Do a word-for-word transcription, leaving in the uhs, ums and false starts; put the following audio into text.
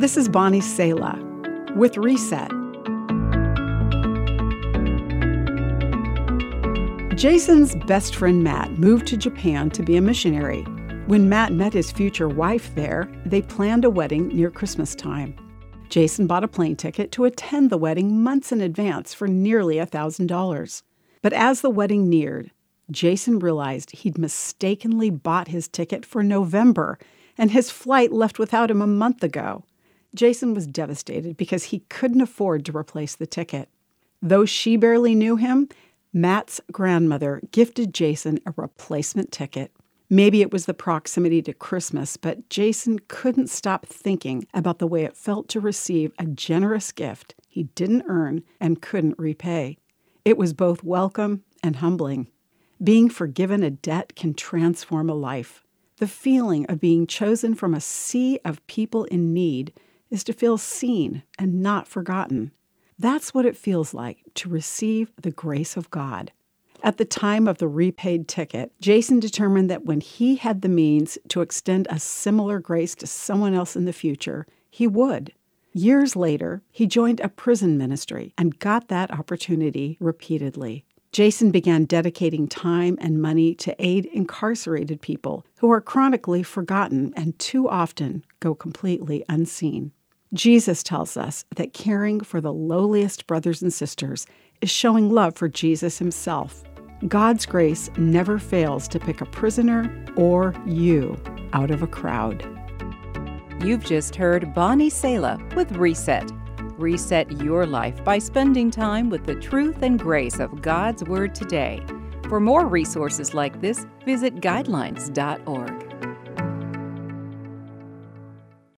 This is Bonnie Sela with Reset. Jason's best friend Matt moved to Japan to be a missionary. When Matt met his future wife there, they planned a wedding near Christmas time. Jason bought a plane ticket to attend the wedding months in advance for nearly one thousand dollars. But as the wedding neared, Jason realized he'd mistakenly bought his ticket for November, and his flight left without him a month ago. Jason was devastated because he couldn't afford to replace the ticket. Though she barely knew him, Matt's grandmother gifted Jason a replacement ticket. Maybe it was the proximity to Christmas, but Jason couldn't stop thinking about the way it felt to receive a generous gift he didn't earn and couldn't repay. It was both welcome and humbling. Being forgiven a debt can transform a life. The feeling of being chosen from a sea of people in need is to feel seen and not forgotten. That's what it feels like to receive the grace of God. At the time of the repaid ticket, Jason determined that when he had the means to extend a similar grace to someone else in the future, he would. Years later, he joined a prison ministry and got that opportunity repeatedly. Jason began dedicating time and money to aid incarcerated people who are chronically forgotten and too often go completely unseen. Jesus tells us that caring for the lowliest brothers and sisters is showing love for Jesus himself. God's grace never fails to pick a prisoner or you out of a crowd. You've just heard Bonnie Sela with Reset. Reset your life by spending time with the truth and grace of God's Word today. For more resources like this, visit guidelines dot org.